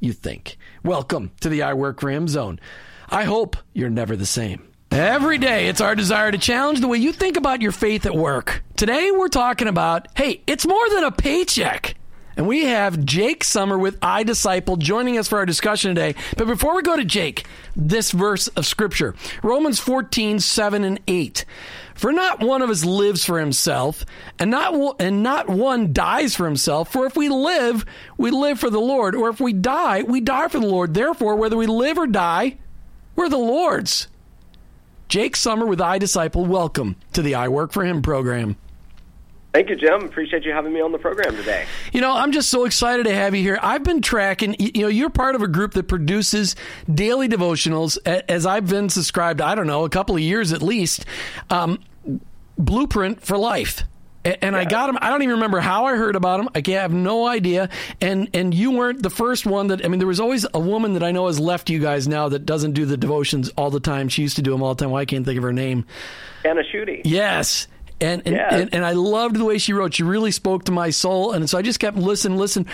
you think. Welcome to the I Work For Him Zone. I hope you're never the same. Every day, it's our desire to challenge the way you think about your faith at work. Today, we're talking about, hey, it's more than a paycheck. And we have Jake Sumner with iDisciple joining us for our discussion today. But before we go to Jake, this verse of Scripture, Romans 14:7-8. For not one of us lives for himself, and not one dies for himself. For if we live, we live for the Lord. Or if we die, we die for the Lord. Therefore, whether we live or die, we're the Lord's. Jake Sumner with iDisciple, welcome to the I Work For Him program. Thank you, Jim. Appreciate you having me on the program today. You know, I'm just so excited to have you here. I've been tracking, you know, you're part of a group that produces daily devotionals, as I've been subscribed, I don't know, a couple of years at least, Blueprint for Life. And yeah. I got them. I don't even remember how I heard about them. I have no idea. And you weren't the first one that, I mean, there was always a woman that I know has left you guys now that doesn't do the devotions all the time. She used to do them all the time. Well, I can't think of her name. Anna Schutte. Yes. And I loved the way she wrote. She really spoke to my soul. And so I just kept listening.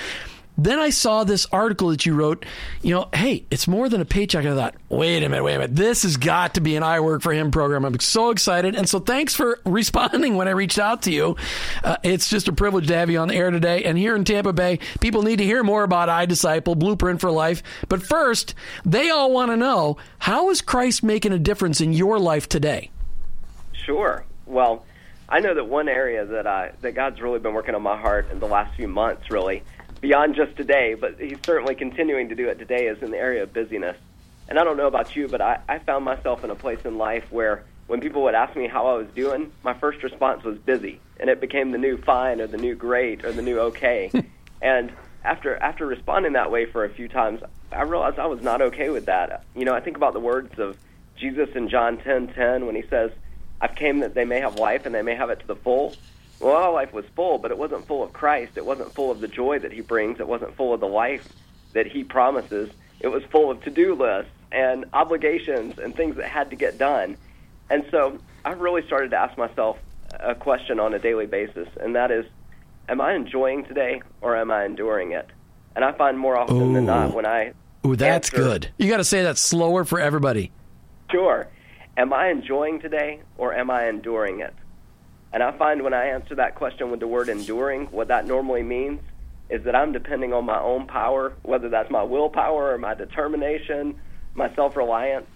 Then I saw this article that you wrote, you know, hey, it's more than a paycheck. And I thought, wait a minute. This has got to be an I Work For Him program. I'm so excited. And so thanks for responding when I reached out to you. It's just a privilege to have you on the air today. And here in Tampa Bay, people need to hear more about iDisciple, Blueprint for Life. But first, they all want to know, how is Christ making a difference in your life today? Sure. Well, I know that one area that God's really been working on my heart in the last few months, really, beyond just today, but He's certainly continuing to do it today, is in the area of busyness. And I don't know about you, but I found myself in a place in life where when people would ask me how I was doing, my first response was busy, and it became the new fine or the new great or the new okay. And after responding that way for a few times, I realized I was not okay with that. You know, I think about the words of Jesus in John 10:10 when He says, I've came that they may have life and they may have it to the full. Well, our life was full, but it wasn't full of Christ. It wasn't full of the joy that He brings. It wasn't full of the life that He promises. It was full of to-do lists and obligations and things that had to get done. And so I really started to ask myself a question on a daily basis, and that is, am I enjoying today or am I enduring it? And I find more often than not when I that's answer, good. You got to say that slower for everybody. Sure. Am I enjoying today or am I enduring it? And I find when I answer that question with the word enduring, what that normally means is that I'm depending on my own power, whether that's my willpower or my determination, my self-reliance.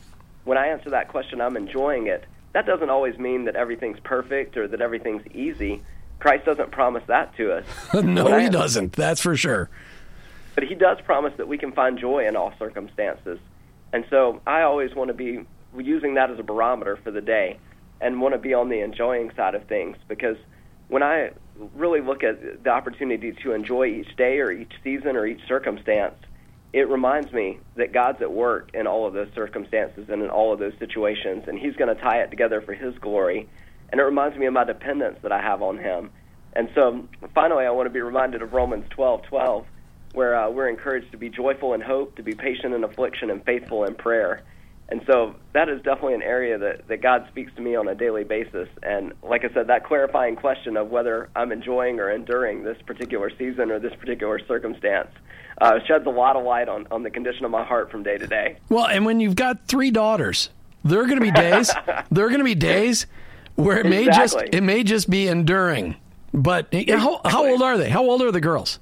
When I answer that question, I'm enjoying it. That doesn't always mean that everything's perfect or that everything's easy. Christ doesn't promise that to us. No, he doesn't. That's for sure. But he does promise that we can find joy in all circumstances. And so I always want to be using that as a barometer for the day and want to be on the enjoying side of things, because when I really look at the opportunity to enjoy each day or each season or each circumstance, it reminds me that God's at work in all of those circumstances and in all of those situations, and he's going to tie it together for his glory. And it reminds me of my dependence that I have on him. And so finally, I want to be reminded of Romans 12:12, where we're encouraged to be joyful in hope, to be patient in affliction, and faithful in prayer. And so that is definitely an area that God speaks to me on a daily basis. And like I said, that clarifying question of whether I'm enjoying or enduring this particular season or this particular circumstance sheds a lot of light on the condition of my heart from day to day. Well, and when you've got three daughters, there are going to be days where it may just be enduring. But how old are they? How old are the girls?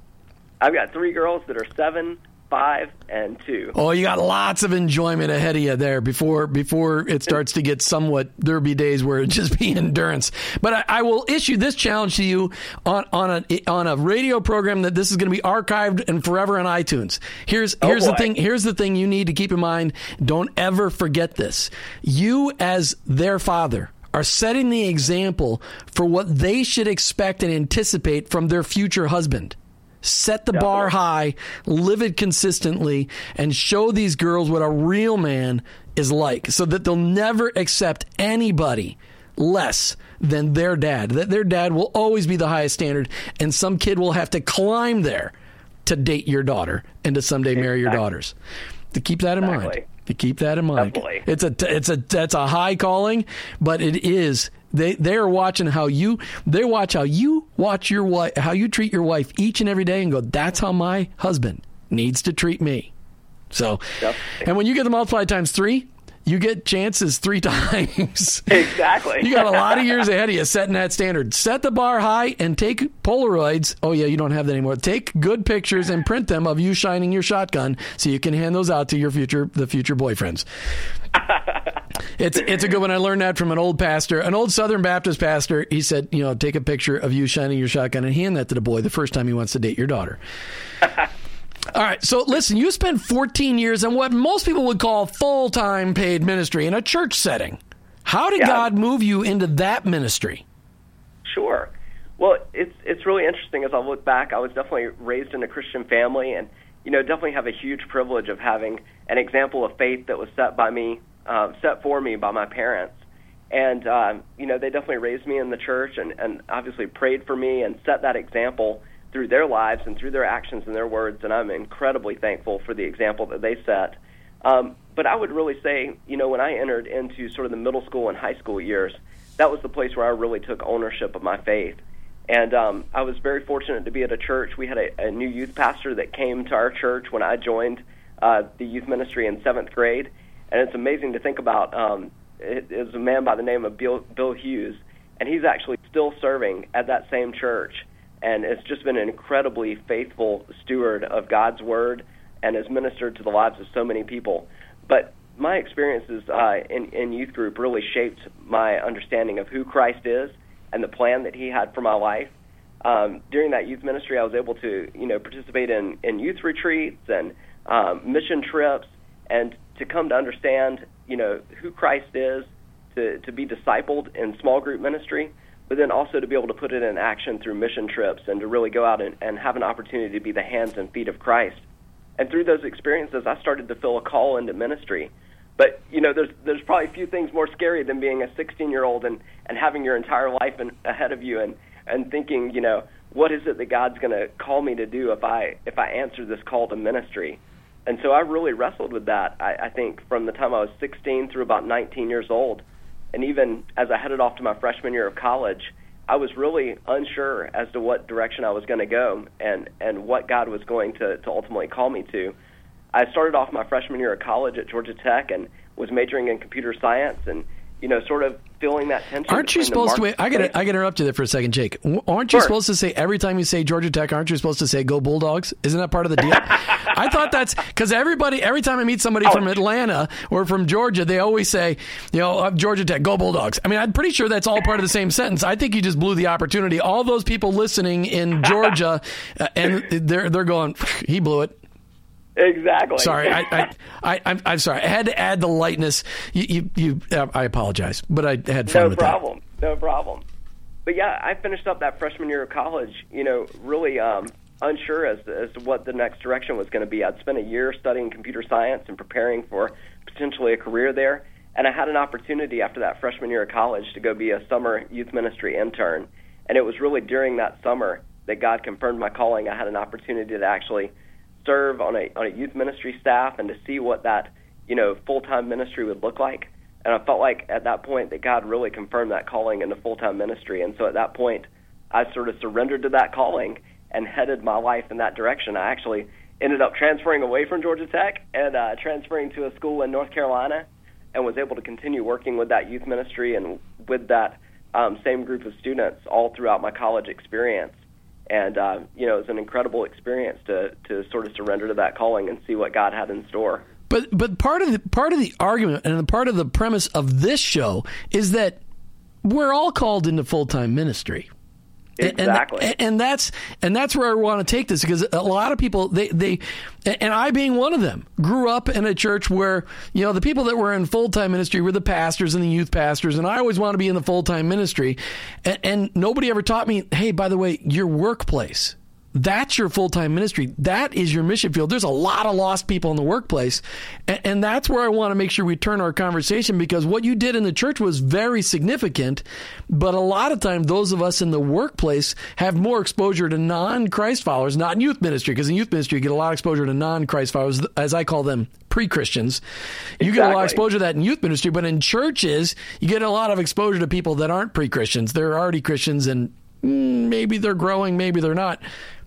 I've got three girls that are 7, 5, and 2. Oh, you got lots of enjoyment ahead of you there before it starts to get somewhat. There'll be days where it just be endurance. But I will issue this challenge to you on a radio program that this is going to be archived and forever on iTunes. Here's the thing you need to keep in mind. Don't ever forget this. You, as their father, are setting the example for what they should expect and anticipate from their future husband. Set the bar high, live it consistently, and show these girls what a real man is like, so that they'll never accept anybody less than their dad. That their dad will always be the highest standard, and some kid will have to climb there to date your daughter and to someday marry your daughters. To keep that in mind. To keep that in mind. Definitely. That's a high calling, but it is. They watch how you treat your wife each and every day, and go, that's how my husband needs to treat me. So, and when you get the multiplied times 3, you get chances 3 times. Exactly. You got a lot of years ahead of you setting that standard. Set the bar high and take Polaroids. Oh yeah, you don't have that anymore. Take good pictures and print them of you shining your shotgun, so you can hand those out to the future boyfriends. It's a good one. I learned that from an old pastor, an old Southern Baptist pastor. He said, take a picture of you shining your shotgun and hand that to the boy the first time he wants to date your daughter. All right. So listen, you spent 14 years in what most people would call full-time paid ministry in a church setting. How did God move you into that ministry? Sure. Well, it's really interesting. As I look back, I was definitely raised in a Christian family, and definitely have a huge privilege of having an example of faith that was set for me by my parents. And, they definitely raised me in the church and obviously prayed for me and set that example through their lives and through their actions and their words, and I'm incredibly thankful for the example that they set. But I would really say, when I entered into sort of the middle school and high school years, that was the place where I really took ownership of my faith. And I was very fortunate to be at a church. We had a new youth pastor that came to our church when I joined the youth ministry in 7th grade. And it's amazing to think about. It was a man by the name of Bill Hughes, and he's actually still serving at that same church. And it's just been an incredibly faithful steward of God's word and has ministered to the lives of so many people. But my experiences in youth group really shaped my understanding of who Christ is and the plan that he had for my life. During that youth ministry, I was able to participate in youth retreats and mission trips, and to come to understand, who Christ is, to be discipled in small group ministry, but then also to be able to put it in action through mission trips and to really go out and have an opportunity to be the hands and feet of Christ. And through those experiences, I started to feel a call into ministry. But, there's probably few things more scary than being a 16-year-old and having your entire life ahead of you and thinking, what is it that God's going to call me to do if I answer this call to ministry? And so I really wrestled with that, I think, from the time I was 16 through about 19 years old. And even as I headed off to my freshman year of college, I was really unsure as to what direction I was going to go and what God was going to ultimately call me to. I started off my freshman year of college at Georgia Tech and was majoring in computer science and, sort of feeling that tension. Aren't you supposed to? Wait, I got to interrupt you there for a second, Jake. Aren't you supposed to say every time you say Georgia Tech? Aren't you supposed to say "Go Bulldogs"? Isn't that part of the deal? I thought that's because every time I meet somebody from Atlanta or from Georgia, they always say, you know, Georgia Tech, go Bulldogs. I mean, I'm pretty sure that's all part of the same sentence. I think you just blew the opportunity. All those people listening in Georgia, and they're going, he blew it. Exactly. Sorry, I'm sorry. I had to add the lightness. I apologize, but I had fun with that. No problem. But yeah, I finished up that freshman year of college, you know, really unsure as to what the next direction was going to be. I'd spent a year studying computer science and preparing for potentially a career there, and I had an opportunity after that freshman year of college to go be a summer youth ministry intern, and it was really during that summer that God confirmed my calling. I had an opportunity to actually serve on a youth ministry staff and to see what that, you know, full-time ministry would look like. And I felt like at that point that God really confirmed that calling into full-time ministry. And so at that point, I sort of surrendered to that calling and headed my life in that direction. I actually ended up transferring away from Georgia Tech and transferring to a school in North Carolina and was able to continue working with that youth ministry and with that same group of students all throughout my college experience. And, you know, it was an incredible experience to sort of surrender to that calling and see what God had in store. But part of the argument and part of the premise of this show is that we're all called into full-time ministry. Exactly. And that's where I want to take this, because a lot of people, they and I being one of them, grew up in a church where, you know, the people that were in full-time ministry were the pastors and the youth pastors, and I always wanted to be in the full-time ministry. And nobody ever taught me, hey, by the way, your workplace, that's your full-time ministry. That is your mission field. There's a lot of lost people in the workplace. And that's where I want to make sure we turn our conversation, because what you did in the church was very significant. But a lot of times, those of us in the workplace have more exposure to non-Christ followers, not in youth ministry, because in youth ministry, you get a lot of exposure to non-Christ followers, as I call them, pre-Christians. You get a lot of exposure to that in youth ministry. But in churches, you get a lot of exposure to people that aren't pre-Christians. They're already Christians, and maybe they're growing, maybe they're not.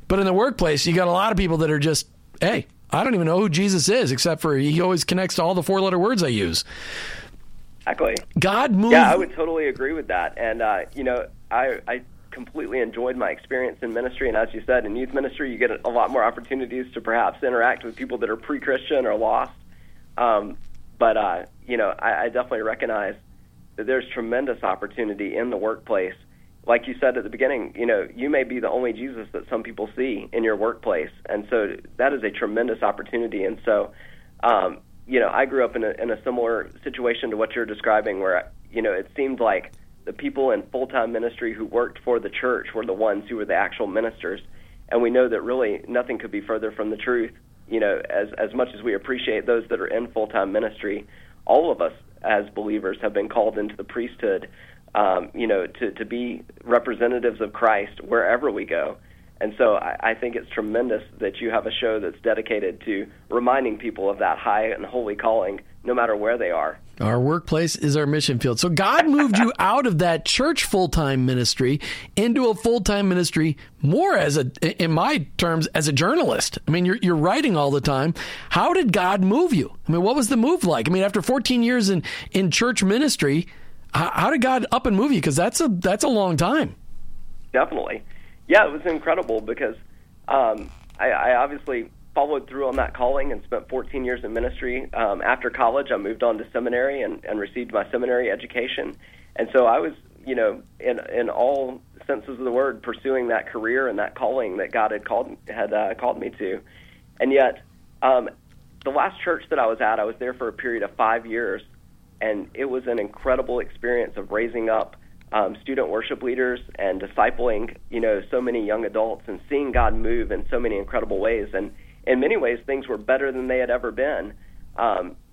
But in the workplace, you got a lot of people that are just, hey, I don't even know who Jesus is, except for he always connects to all the four-letter words I use. Exactly. God moved. Yeah, I would totally agree with that. And, you know, I completely enjoyed my experience in ministry. And as you said, in youth ministry, you get a lot more opportunities to perhaps interact with people that are pre-Christian or lost. But, you know, I definitely recognize that there's tremendous opportunity in the workplace. Like you said at the beginning, you know, you may be the only Jesus that some people see in your workplace. And so that is a tremendous opportunity. And so, you know, I grew up in a similar situation to what you're describing, where, you know, it seemed like the people in full-time ministry who worked for the church were the ones who were the actual ministers. And we know that really nothing could be further from the truth. You know, as much as we appreciate those that are in full-time ministry, all of us as believers have been called into the priesthood, you know, to be representatives of Christ wherever we go. And so I think it's tremendous that you have a show that's dedicated to reminding people of that high and holy calling, no matter where they are. Our workplace is our mission field. So God moved you out of that church full-time ministry into a full-time ministry more as in my terms, as a journalist. I mean, you're writing all the time. How did God move you? I mean, what was the move like? I mean, after 14 years in church ministry, how did God up and move you? Because that's a long time. Definitely. Yeah, it was incredible because I obviously followed through on that calling and spent 14 years in ministry. After college, I moved on to seminary and received my seminary education. And so I was, you know, in all senses of the word, pursuing that career and that calling that God had called me to. And yet, the last church that I was at, I was there for a period of 5 years. And it was an incredible experience of raising up student worship leaders and discipling, you know, so many young adults and seeing God move in so many incredible ways. And in many ways, things were better than they had ever been.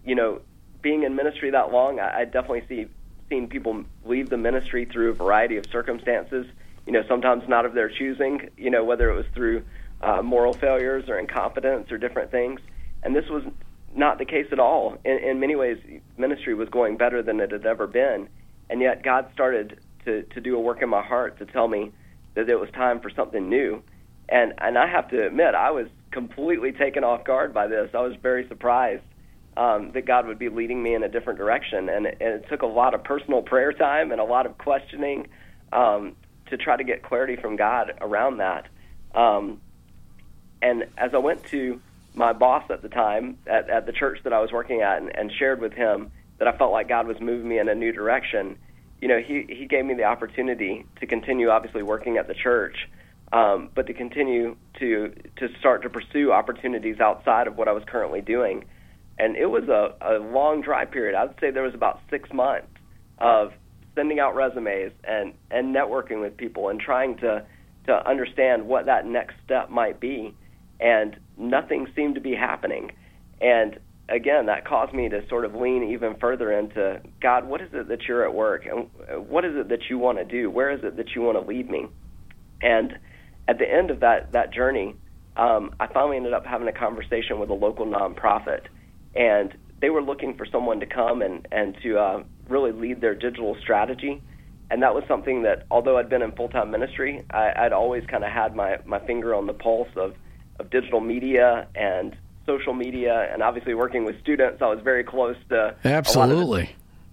You know, being in ministry that long, I definitely seen people leave the ministry through a variety of circumstances, you know, sometimes not of their choosing, you know, whether it was through moral failures or incompetence or different things. And this was not the case at all. In many ways, ministry was going better than it had ever been, and yet God started to do a work in my heart to tell me that it was time for something new. And I have to admit, I was completely taken off guard by this. I was very surprised that God would be leading me in a different direction. And it took a lot of personal prayer time and a lot of questioning to try to get clarity from God around that. And as I went to my boss at the time at the church that I was working at and shared with him that I felt like God was moving me in a new direction, you know, he gave me the opportunity to continue obviously working at the church, but to continue to start to pursue opportunities outside of what I was currently doing. And it was a long dry period. I would say there was about 6 months of sending out resumes and networking with people and trying to understand what that next step might be. And nothing seemed to be happening. And again, that caused me to sort of lean even further into, God, what is it that you're at work? And what is it that you want to do? Where is it that you want to lead me? And at the end of that journey, I finally ended up having a conversation with a local nonprofit. And they were looking for someone to come and to really lead their digital strategy. And that was something that, although I'd been in full-time ministry, I'd always kind of had my finger on the pulse of digital media and social media, and obviously working with students, I was very close to a lot of things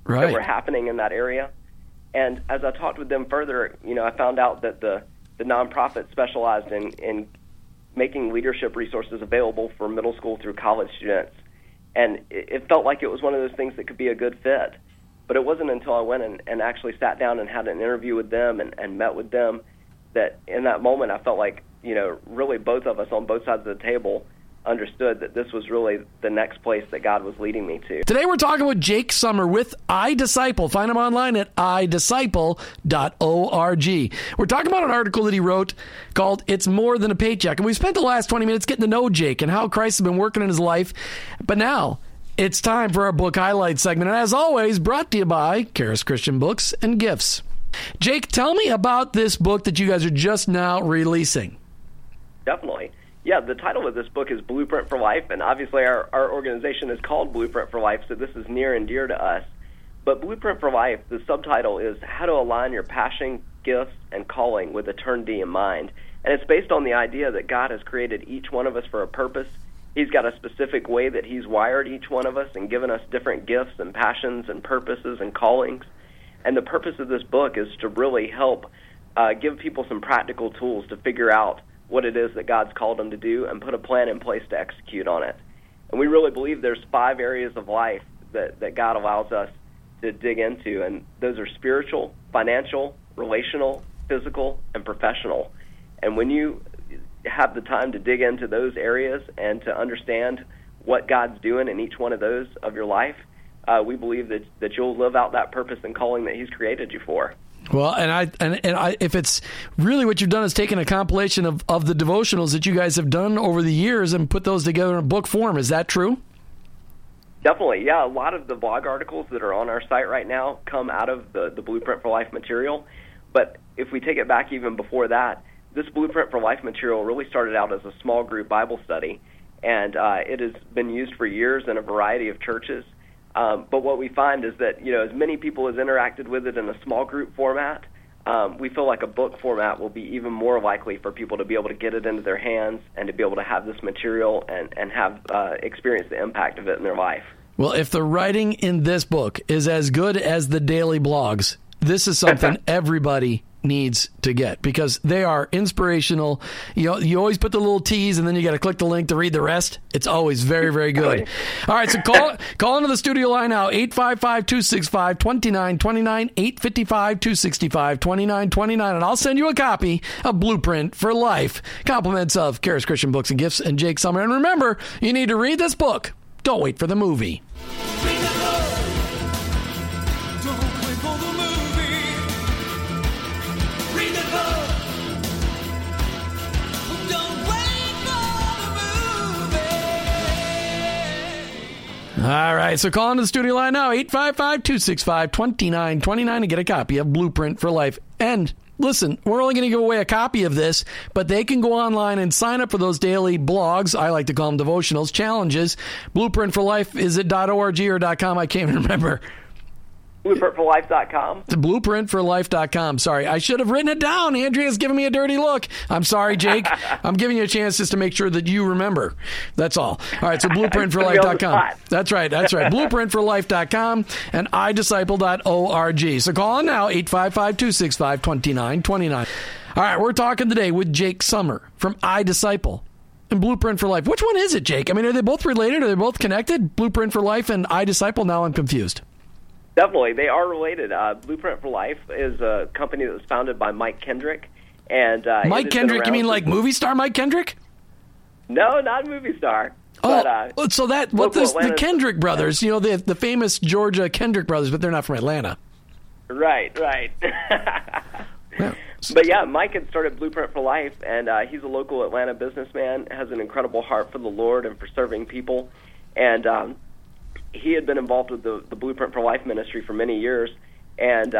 that were happening in that area. And as I talked with them further, you know, I found out that the nonprofit specialized in making leadership resources available for middle school through college students, and it felt like it was one of those things that could be a good fit. But it wasn't until I went and actually sat down and had an interview with them and met with them that in that moment I felt like, you know, really both of us on both sides of the table understood that this was really the next place that God was leading me to. Today we're talking with Jake Sumner with iDisciple. Find him online at iDisciple.org. We're talking about an article that he wrote called It's More Than a Paycheck. And we spent the last 20 minutes getting to know Jake and how Christ has been working in his life. But now it's time for our book highlight segment. And as always, brought to you by Karis Christian Books and Gifts. Jake, tell me about this book that you guys are just now releasing. Definitely. Yeah, the title of this book is Blueprint for Life, and obviously our organization is called Blueprint for Life, so this is near and dear to us. But Blueprint for Life, the subtitle is How to Align Your Passion, Gifts, and Calling with Eternity in Mind. And it's based on the idea that God has created each one of us for a purpose. He's got a specific way that he's wired each one of us and given us different gifts and passions and purposes and callings. And the purpose of this book is to really help give people some practical tools to figure out what it is that God's called them to do and put a plan in place to execute on it. And we really believe there's 5 areas of life that God allows us to dig into, and those are spiritual, financial, relational, physical, and professional. And when you have the time to dig into those areas and to understand what God's doing in each one of those of your life, we believe that you'll live out that purpose and calling that he's created you for. Well, and I, if it's really what you've done is taken a compilation of the devotionals that you guys have done over the years and put those together in book form, is that true? Definitely, yeah. A lot of the blog articles that are on our site right now come out of the Blueprint for Life material. But if we take it back even before that, this Blueprint for Life material really started out as a small group Bible study, and it has been used for years in a variety of churches. But what we find is that, you know, as many people as interacted with it in a small group format, we feel like a book format will be even more likely for people to be able to get it into their hands and to be able to have this material and have experience the impact of it in their life. Well, if the writing in this book is as good as the daily blogs, this is something everybody needs to get because they are inspirational. You know, you always put the little T's and then you got to click the link to read the rest. It's always very, very good. All right, so call into the studio line now, 855-265-2929, 855-265-2929, and I'll send you a copy of Blueprint for Life. Compliments of Karis Christian Books and Gifts and Jake Sumner. And remember, you need to read this book. Don't wait for the movie. All right, so call into the studio line now, 855-265-2929, and get a copy of Blueprint for Life. And listen, we're only going to give away a copy of this, but they can go online and sign up for those daily blogs. I like to call them devotionals, challenges. Blueprint for Life, is it .org or .com? I can't remember. BlueprintForLife.com. BlueprintForLife.com. Sorry, I should have written it down. Andrea's giving me a dirty look. I'm sorry, Jake. I'm giving you a chance just to make sure that you remember. That's all. All right, so BlueprintForLife.com. That's right. BlueprintForLife.com and iDisciple.org. So call in now, 855-265-2929. All right, we're talking today with Jake Sumner from iDisciple and Blueprint for Life. Which one is it, Jake? I mean, are they both related? Are they both connected? Blueprint for Life and iDisciple? Now I'm confused. Definitely. They are related. Blueprint for Life is a company that was founded by Mike Kendrick. And Mike Kendrick, you mean like movie star Mike Kendrick? No, not movie star. Oh, but, so that what this, the Kendrick brothers, you know, the famous Georgia Kendrick brothers, but they're not from Atlanta. Right. Yeah. But yeah, Mike had started Blueprint for Life, and he's a local Atlanta businessman, has an incredible heart for the Lord and for serving people. And he had been involved with the Blueprint for Life ministry for many years, and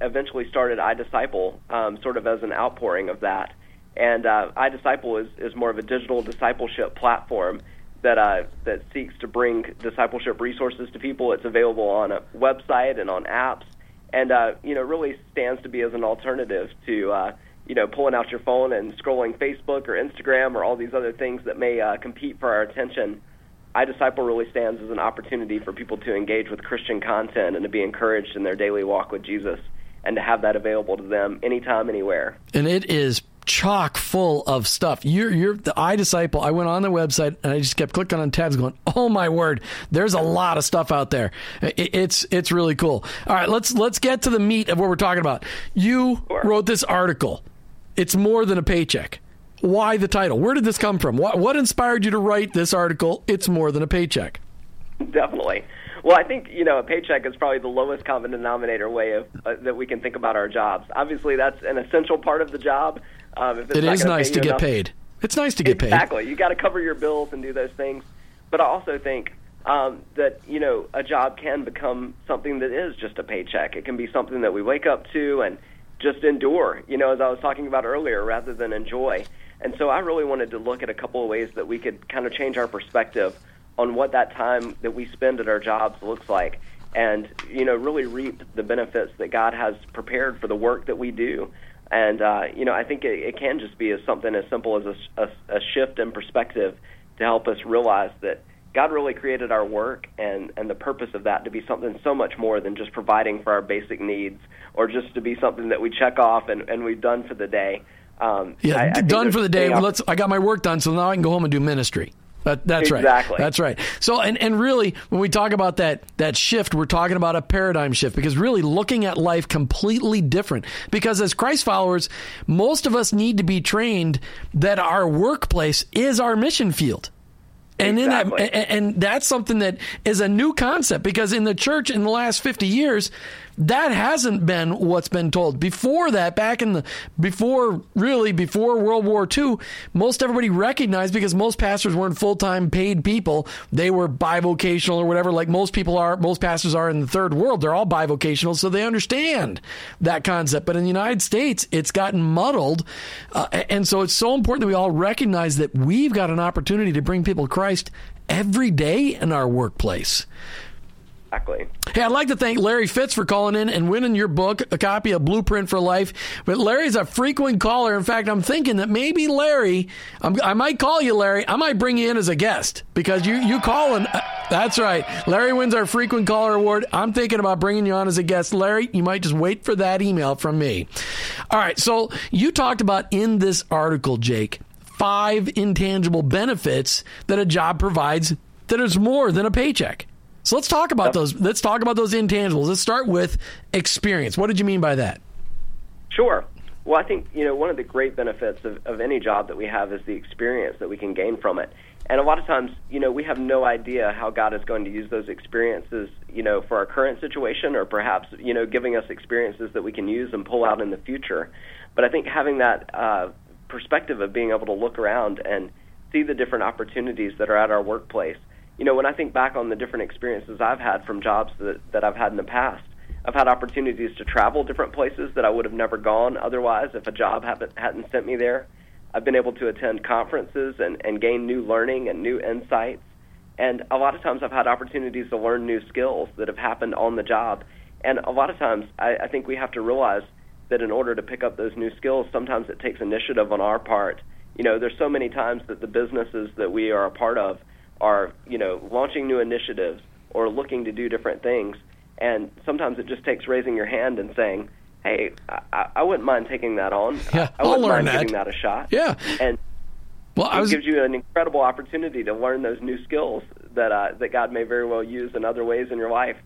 eventually started iDisciple sort of as an outpouring of that. And iDisciple is more of a digital discipleship platform that seeks to bring discipleship resources to people. It's available on a website and on apps, and really stands to be as an alternative to pulling out your phone and scrolling Facebook or Instagram or all these other things that may compete for our attention. iDisciple really stands as an opportunity for people to engage with Christian content and to be encouraged in their daily walk with Jesus, and to have that available to them anytime, anywhere. And it is chock full of stuff. You're the iDisciple. I went on their website and I just kept clicking on tabs, going, "Oh my word! There's a lot of stuff out there. It's really cool." All right, let's get to the meat of what we're talking about. You wrote this article. It's More Than a Paycheck. Why the title? Where did this come from? What inspired you to write this article, It's More Than a Paycheck? Definitely. Well, I think, a paycheck is probably the lowest common denominator way of that we can think about our jobs. Obviously, that's an essential part of the job. It is nice to get paid. It's nice to get paid. Exactly. You got to cover your bills and do those things. But I also think that, a job can become something that is just a paycheck. It can be something that we wake up to and just endure, as I was talking about earlier, rather than enjoy. And so I really wanted to look at a couple of ways that we could kind of change our perspective on what that time that we spend at our jobs looks like, and, really reap the benefits that God has prepared for the work that we do. And, I think it can just be something as simple as a shift in perspective to help us realize that God really created our work and the purpose of that to be something so much more than just providing for our basic needs, or just to be something that we check off and we've done for the day. Done for the day. I got my work done, so now I can go home and do ministry. That's exactly. Right. Exactly. That's right. So, and really, when we talk about that shift, we're talking about a paradigm shift, because really looking at life completely different. Because as Christ followers, most of us need to be trained that our workplace is our mission field. And exactly. And that's something that is a new concept, because in the church in the last 50 years, that hasn't been what's been told. Before that, before World War II, most everybody recognized, because most pastors weren't full-time paid people. They were bivocational or whatever, like most pastors are in the third world. They're all bivocational, so they understand that concept. But in the United States, it's gotten muddled. And so it's so important that we all recognize that we've got an opportunity to bring people to Christ every day in our workplace. Exactly. Hey, I'd like to thank Larry Fitz for calling in and winning your book, a copy of Blueprint for Life. But Larry's a frequent caller. In fact, I'm thinking that maybe Larry, I might call you, Larry. I might bring you in as a guest, because you calling. That's right. Larry wins our frequent caller award. I'm thinking about bringing you on as a guest. Larry, you might just wait for that email from me. All right. So you talked about in this article, Jake, 5 intangible benefits that a job provides that is more than a paycheck. So let's talk about those. Let's talk about those intangibles. Let's start with experience. What did you mean by that? Sure. Well, I think, one of the great benefits of any job that we have is the experience that we can gain from it. And a lot of times, we have no idea how God is going to use those experiences, for our current situation, or perhaps, giving us experiences that we can use and pull out in the future. But I think having that perspective of being able to look around and see the different opportunities that are at our workplace. When I think back on the different experiences I've had from jobs that I've had in the past, I've had opportunities to travel different places that I would have never gone otherwise if a job hadn't sent me there. I've been able to attend conferences and gain new learning and new insights. And a lot of times I've had opportunities to learn new skills that have happened on the job. And a lot of times, I think we have to realize that in order to pick up those new skills, sometimes it takes initiative on our part. You know, there's so many times that the businesses that we are a part of are, you know, launching new initiatives or looking to do different things. And sometimes it just takes raising your hand and saying, hey, I wouldn't mind taking that on. Yeah, I wouldn't mind giving that a shot. Yeah. And it gives you an incredible opportunity to learn those new skills that that God may very well use in other ways in your life.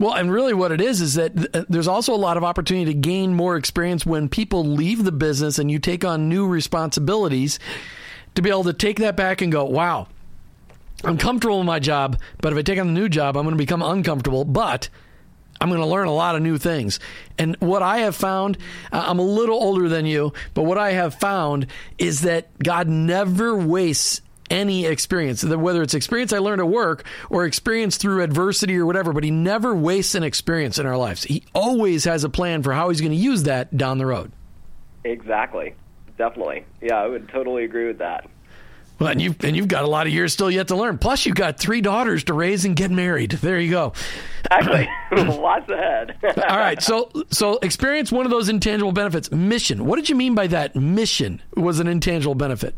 Well, and really what it is that there's also a lot of opportunity to gain more experience when people leave the business and you take on new responsibilities, to be able to take that back and go, wow, I'm comfortable in my job, but if I take on the new job, I'm going to become uncomfortable, but I'm going to learn a lot of new things. And what I have found, I'm a little older than you, but what I have found is that God never wastes any experience, whether it's experience I learned at work or experience through adversity or whatever, but he never wastes an experience in our lives. He always has a plan for how he's going to use that down the road. Exactly. Definitely. Yeah, I would totally agree with that. Well, and you've got a lot of years still yet to learn. Plus, you've got 3 daughters to raise and get married. There you go. Actually, lots ahead. All right. So experience one of those intangible benefits. Mission. What did you mean by that? Mission was an intangible benefit.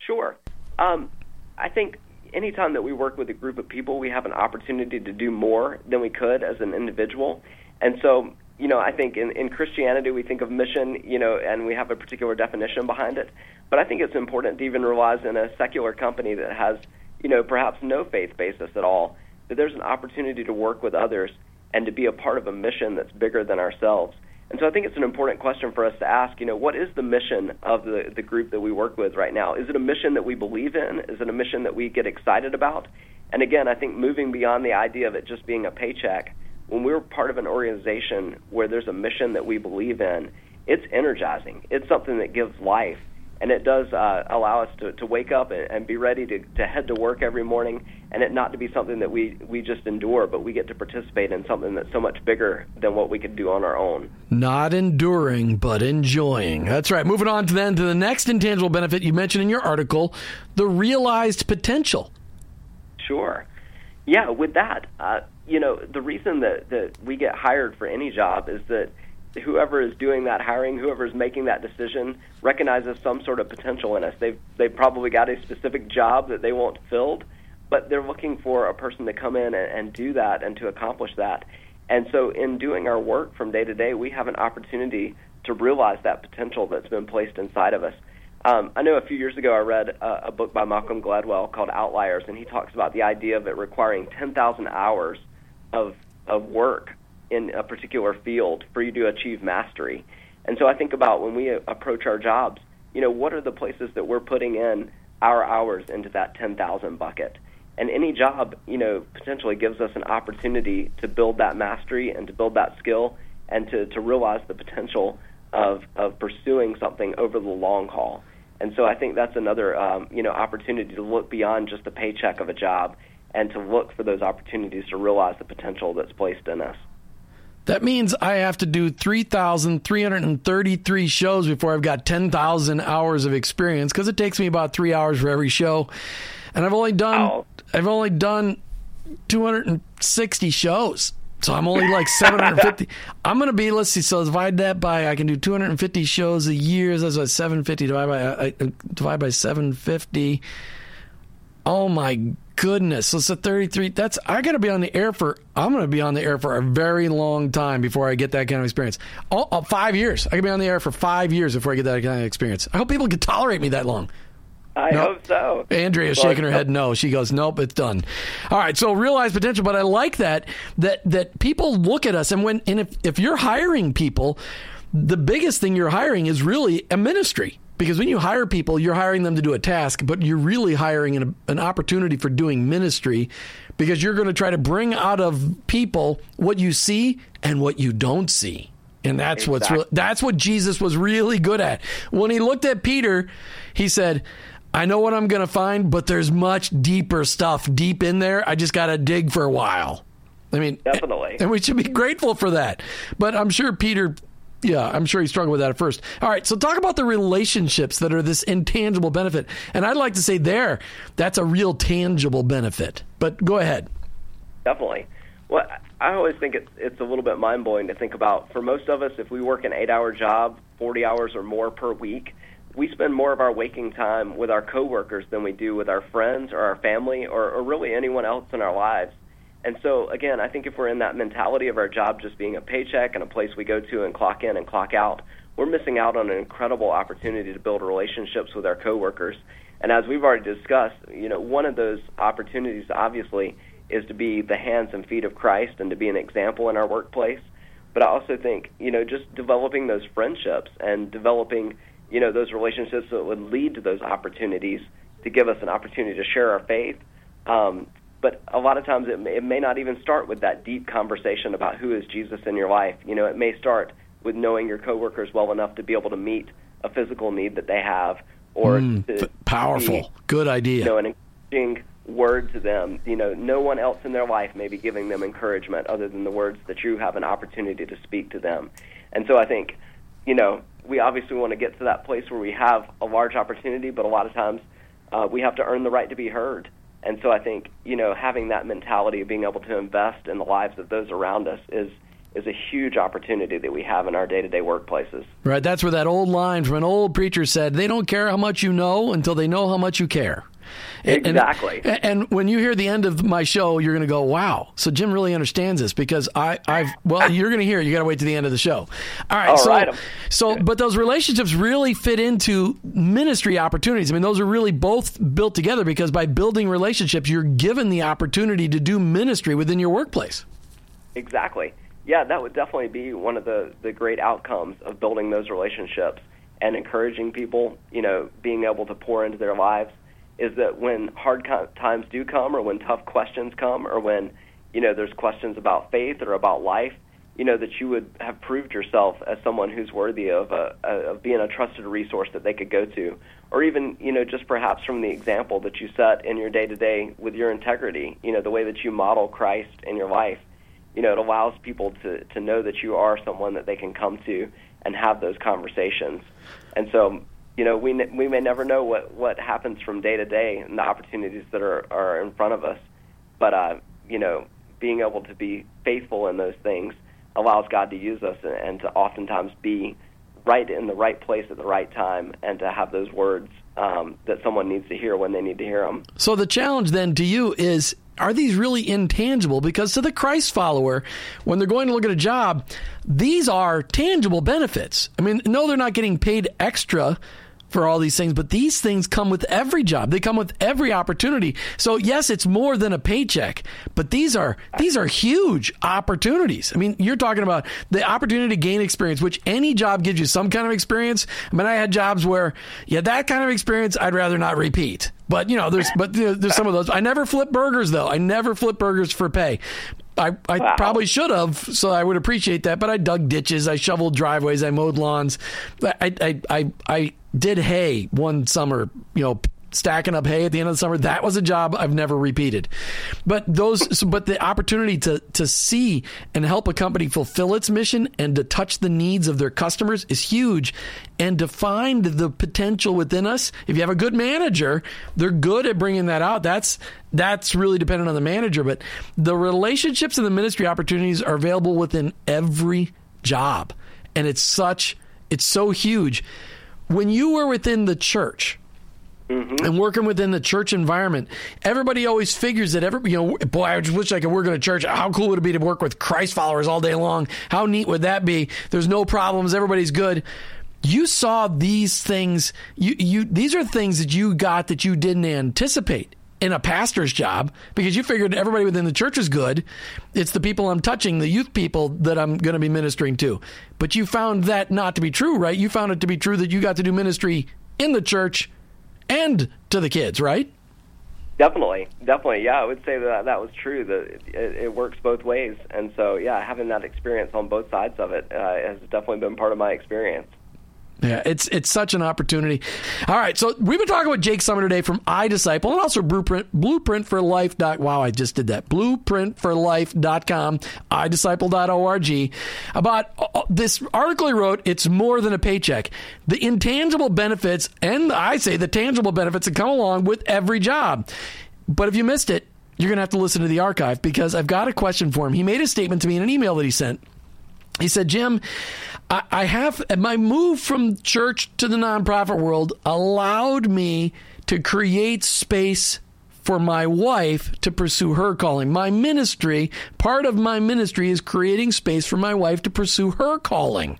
Sure. I think anytime that we work with a group of people, we have an opportunity to do more than we could as an individual. And so, you know, I think in Christianity, we think of mission, you know, and we have a particular definition behind it. But I think it's important to even realize in a secular company that has, you know, perhaps no faith basis at all, that there's an opportunity to work with others and to be a part of a mission that's bigger than ourselves. And so I think it's an important question for us to ask, you know, what is the mission of the group that we work with right now? Is it a mission that we believe in? Is it a mission that we get excited about? And again, I think moving beyond the idea of it just being a paycheck, when we're part of an organization where there's a mission that we believe in, it's energizing. It's something that gives life. And it does allow us to wake up and be ready to head to work every morning, and it not to be something that we just endure, but we get to participate in something that's so much bigger than what we could do on our own. Not enduring, but enjoying. That's right. Moving on to the next intangible benefit you mentioned in your article, the realized potential. Sure. Yeah, with that, you know, the reason that we get hired for any job is that whoever is doing that hiring, whoever is making that decision, recognizes some sort of potential in us. They've probably got a specific job that they want filled, but they're looking for a person to come in and do that and to accomplish that. And so in doing our work from day to day, we have an opportunity to realize that potential that's been placed inside of us. I know a few years ago I read a book by Malcolm Gladwell called Outliers, and he talks about the idea of it requiring 10,000 hours of work in a particular field for you to achieve mastery. And so I think about when we approach our jobs, you know, what are the places that we're putting in our hours into that 10,000 bucket? And any job, you know, potentially gives us an opportunity to build that mastery and to build that skill and to realize the potential of pursuing something over the long haul. And so I think that's another, you know, opportunity to look beyond just the paycheck of a job and to look for those opportunities to realize the potential that's placed in us. That means I have to do 3,333 shows before I've got 10,000 hours of experience, because it takes me about 3 hours for every show, and I've only done 260 shows, so I'm only like 750. I'm going to be, let's see, so divide that by, I can do 250 shows a year. That's what, 750 divide by 750. Oh my God. Goodness, so it's a 33. I'm going to be on the air for a very long time before I get that kind of experience. 5 years. I could be on the air for 5 years before I get that kind of experience. I hope people can tolerate me that long. I hope so. Andrea's shaking her head no. She goes, nope, it's done. All right, so realize potential. But I like that people look at us, and if you're hiring people, the biggest thing you're hiring is really a ministry. Because when you hire people, you're hiring them to do a task, but you're really hiring an opportunity for doing ministry, because you're going to try to bring out of people what you see and what you don't see. And that's exactly. That's what Jesus was really good at. When he looked at Peter, he said, I know what I'm going to find, but there's much deeper stuff deep in there. I just got to dig for a while. I mean, definitely. And we should be grateful for that. But I'm sure Peter... Yeah, I'm sure he struggled with that at first. All right, so talk about the relationships that are this intangible benefit. And I'd like to say that's a real tangible benefit. But go ahead. Definitely. Well, I always think it's a little bit mind-blowing to think about. For most of us, if we work an 8-hour job, 40 hours or more per week, we spend more of our waking time with our coworkers than we do with our friends or our family or really anyone else in our lives. And so, again, I think if we're in that mentality of our job just being a paycheck and a place we go to and clock in and clock out, we're missing out on an incredible opportunity to build relationships with our coworkers. And as we've already discussed, you know, one of those opportunities, obviously, is to be the hands and feet of Christ and to be an example in our workplace. But I also think, you know, just developing those friendships and developing, you know, those relationships that would lead to those opportunities to give us an opportunity to share our faith. But a lot of times it may not even start with that deep conversation about who is Jesus in your life. You know, it may start with knowing your coworkers well enough to be able to meet a physical need that they have, or to powerful, good idea. You know, an encouraging word to them. You know, no one else in their life may be giving them encouragement other than the words that you have an opportunity to speak to them. And so I think, you know, we obviously want to get to that place where we have a large opportunity, but a lot of times we have to earn the right to be heard. And so I think, you know, having that mentality of being able to invest in the lives of those around us is a huge opportunity that we have in our day-to-day workplaces. Right. That's where that old line from an old preacher said, they don't care how much you know until they know how much you care. Exactly. And when you hear the end of my show, you're going to go, wow. So Jim really understands this because well, you're going to hear it. You got to wait to the end of the show. All right. But those relationships really fit into ministry opportunities. I mean, those are really both built together because by building relationships, you're given the opportunity to do ministry within your workplace. Exactly. Yeah, that would definitely be one of the great outcomes of building those relationships and encouraging people, you know, being able to pour into their lives, is that when hard times do come, or when tough questions come, or when, you know, there's questions about faith or about life, you know, that you would have proved yourself as someone who's worthy of being a trusted resource that they could go to. Or even, you know, just perhaps from the example that you set in your day-to-day with your integrity, you know, the way that you model Christ in your life. You know, it allows people to know that you are someone that they can come to and have those conversations. And so, you know, we may never know what happens from day to day and the opportunities that are in front of us. But, you know, being able to be faithful in those things allows God to use us and to oftentimes be right in the right place at the right time and to have those words that someone needs to hear when they need to hear them. So the challenge then to you is, are these really intangible? Because to the Christ follower, when they're going to look at a job, these are tangible benefits. I mean, no, they're not getting paid extra for all these things, but these things come with every job. They come with every opportunity. So yes, it's more than a paycheck, but these are huge opportunities. I mean, you're talking about the opportunity to gain experience, which any job gives you some kind of experience. I mean, I had jobs where, yeah, that kind of experience I'd rather not repeat. But, you know, there's some of those. I never flip burgers, though. I never flip burgers for pay. I wow. Probably should have, so I would appreciate that. But I dug ditches. I shoveled driveways. I mowed lawns. I did hay one summer, you know, stacking up hay at the end of the summer. That was a job I've never repeated. But but the opportunity to see and help a company fulfill its mission and to touch the needs of their customers is huge. And to find the potential within us, if you have a good manager, they're good at bringing that out. That's really dependent on the manager. But the relationships and the ministry opportunities are available within every job. And it's so huge. When you were within the church, mm-hmm. and working within the church environment, everybody always figures that boy, I just wish I could work in a church. How cool would it be to work with Christ followers all day long? How neat would that be? There's no problems. Everybody's good. You saw these things. These are things that you got that you didn't anticipate in a pastor's job because you figured everybody within the church is good. It's the people I'm touching, the youth people that I'm going to be ministering to. But you found that not to be true, right? You found it to be true that you got to do ministry in the church and to the kids, right? Definitely. Yeah, I would say that was true. It works both ways. And so, yeah, having that experience on both sides of it has definitely been part of my experience. Yeah, it's such an opportunity. All right, so we've been talking with Jake Sumner today from iDisciple and also Blueprint for Life. Wow, I just did that. Blueprintforlife.com, iDisciple.org, about this article he wrote, It's More Than a Paycheck, the intangible benefits, and I say the tangible benefits that come along with every job. But if you missed it, You're going to have to listen to the archive because I've got a question for him. He made a statement to me in an email that he sent. He said, Jim, I have my move from church to the nonprofit world allowed me to create space for my wife to pursue her calling. My ministry, part of my ministry is creating space for my wife to pursue her calling.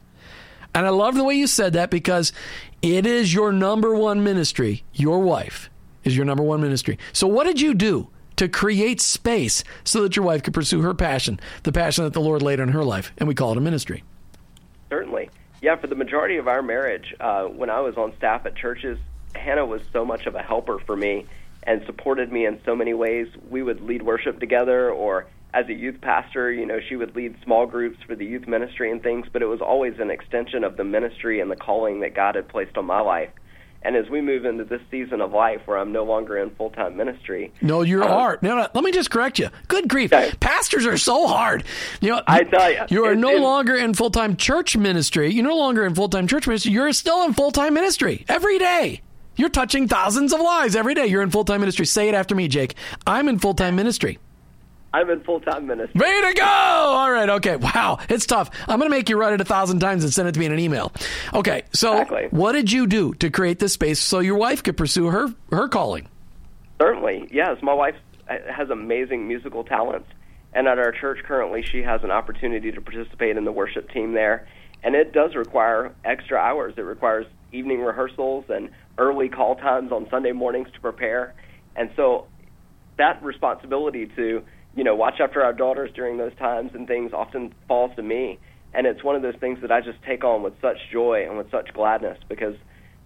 And I love the way you said that because it is your number one ministry. Your wife is your number one ministry. So what did you do to create space so that your wife could pursue her passion, the passion that the Lord laid on her life? And we call it a ministry. Certainly. Yeah, for the majority of our marriage, when I was on staff at churches, Hannah was so much of a helper for me and supported me in so many ways. We would lead worship together, or as a youth pastor, you know, she would lead small groups for the youth ministry and things, but it was always an extension of the ministry and the calling that God had placed on my life. And as we move into this season of life where I'm no longer in full-time ministry. No, you are. No, let me just correct you. Good grief. Okay. Pastors are so hard. You know, I tell you. You are no longer in full-time church ministry. You're no longer in full-time church ministry. You're still in full-time ministry every day. You're touching thousands of lives every day. You're in full-time ministry. Say it after me, Jake. I'm in full-time ministry. I'm in full-time ministry. Way to go! All right, okay. Wow, it's tough. I'm going to make you write it 1,000 times and send it to me in an email. Okay, so exactly. What did you do to create this space so your wife could pursue her calling? Certainly, yes. My wife has amazing musical talents, and at our church currently she has an opportunity to participate in the worship team there, and it does require extra hours. It requires evening rehearsals and early call times on Sunday mornings to prepare, and so that responsibility to watch after our daughters during those times and things often falls to me. And it's one of those things that I just take on with such joy and with such gladness, because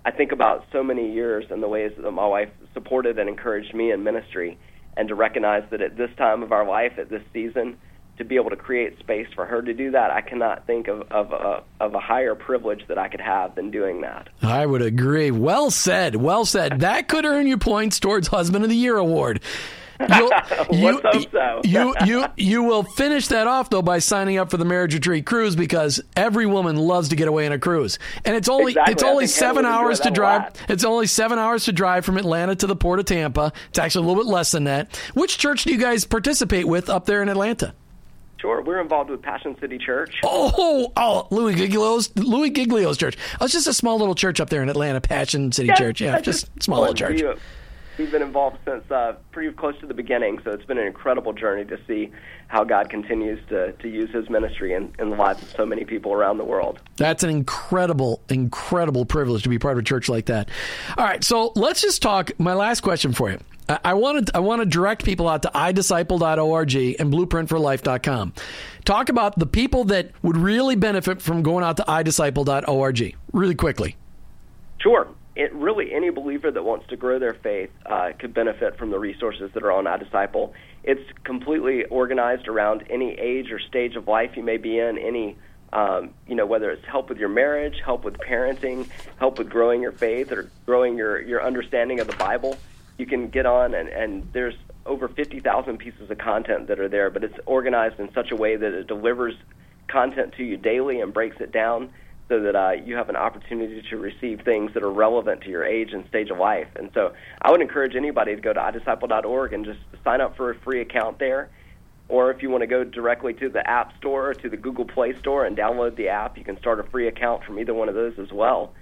I think about so many years and the ways that my wife supported and encouraged me in ministry, and to recognize that at this time of our life, at this season, to be able to create space for her to do that, I cannot think of a higher privilege that I could have than doing that. I would agree. Well said. Well said. That could earn you points towards Husband of the Year award. You will finish that off, though, by signing up for the marriage retreat cruise, because every woman loves to get away on a cruise. And it's only 7 hours to drive. It's only 7 hours to drive from Atlanta to the Port of Tampa. It's actually a little bit less than that. Which church do you guys participate with up there in Atlanta? Sure. We're involved with Passion City Church. Oh, Louis Giglio's church. Oh, it's just a small little church up there in Atlanta, Passion City Church. Yeah, just small little church. We've been involved since pretty close to the beginning, so it's been an incredible journey to see how God continues to use his ministry in the lives of so many people around the world. That's an incredible, incredible privilege to be part of a church like that. All right, so let's just talk. My last question for you. I want to direct people out to iDisciple.org and BlueprintForLife.com. Talk about the people that would really benefit from going out to iDisciple.org really quickly. Sure. It really, any believer that wants to grow their faith could benefit from the resources that are on iDisciple. It's completely organized around any age or stage of life you may be in, any, whether it's help with your marriage, help with parenting, help with growing your faith, or growing your understanding of the Bible. You can get on, and there's over 50,000 pieces of content that are there, but it's organized in such a way that it delivers content to you daily and breaks it down, so that you have an opportunity to receive things that are relevant to your age and stage of life. And so I would encourage anybody to go to iDisciple.org and just sign up for a free account there. Or if you want to go directly to the App Store or to the Google Play Store and download the app, you can start a free account from either one of those as well.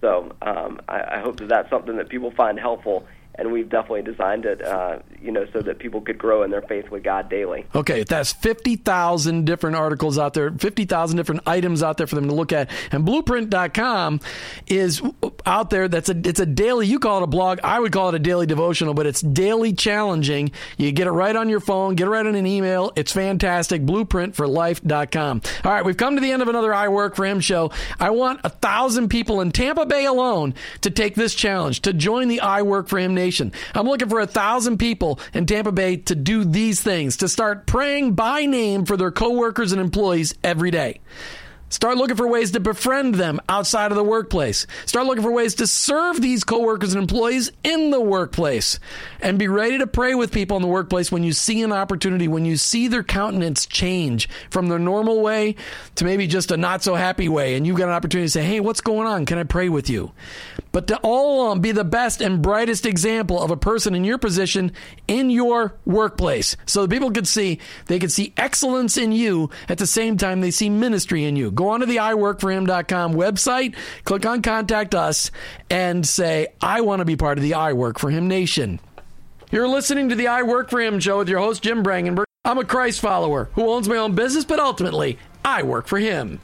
So I hope that that's something that people find helpful. And we've definitely designed it, so that people could grow in their faith with God daily. Okay, that's 50,000 different articles out there, 50,000 different items out there for them to look at. And Blueprint.com is out there. It's a daily, you call it a blog, I would call it a daily devotional, but it's daily challenging. You get it right on your phone, get it right on an email. It's fantastic. BlueprintForLife.com. All right, we've come to the end of another I Work for Him show. I want 1,000 people in Tampa Bay alone to take this challenge, to join the I Work for Him Nation. I'm looking for 1,000 people in Tampa Bay to do these things, to start praying by name for their coworkers and employees every day. Start looking for ways to befriend them outside of the workplace. Start looking for ways to serve these coworkers and employees in the workplace. And be ready to pray with people in the workplace when you see an opportunity, when you see their countenance change from their normal way to maybe just a not so happy way. And you've got an opportunity to say, hey, what's going on? Can I pray with you? But to all along be the best and brightest example of a person in your position in your workplace. So that people could see, they could see excellence in you at the same time they see ministry in you. Go onto the iWorkForHim.com website, click on Contact Us, and say, I want to be part of the I Work for Him Nation. You're listening to the I Work for Him show with your host, Jim Brangenberg. I'm a Christ follower who owns my own business, but ultimately, I work for Him.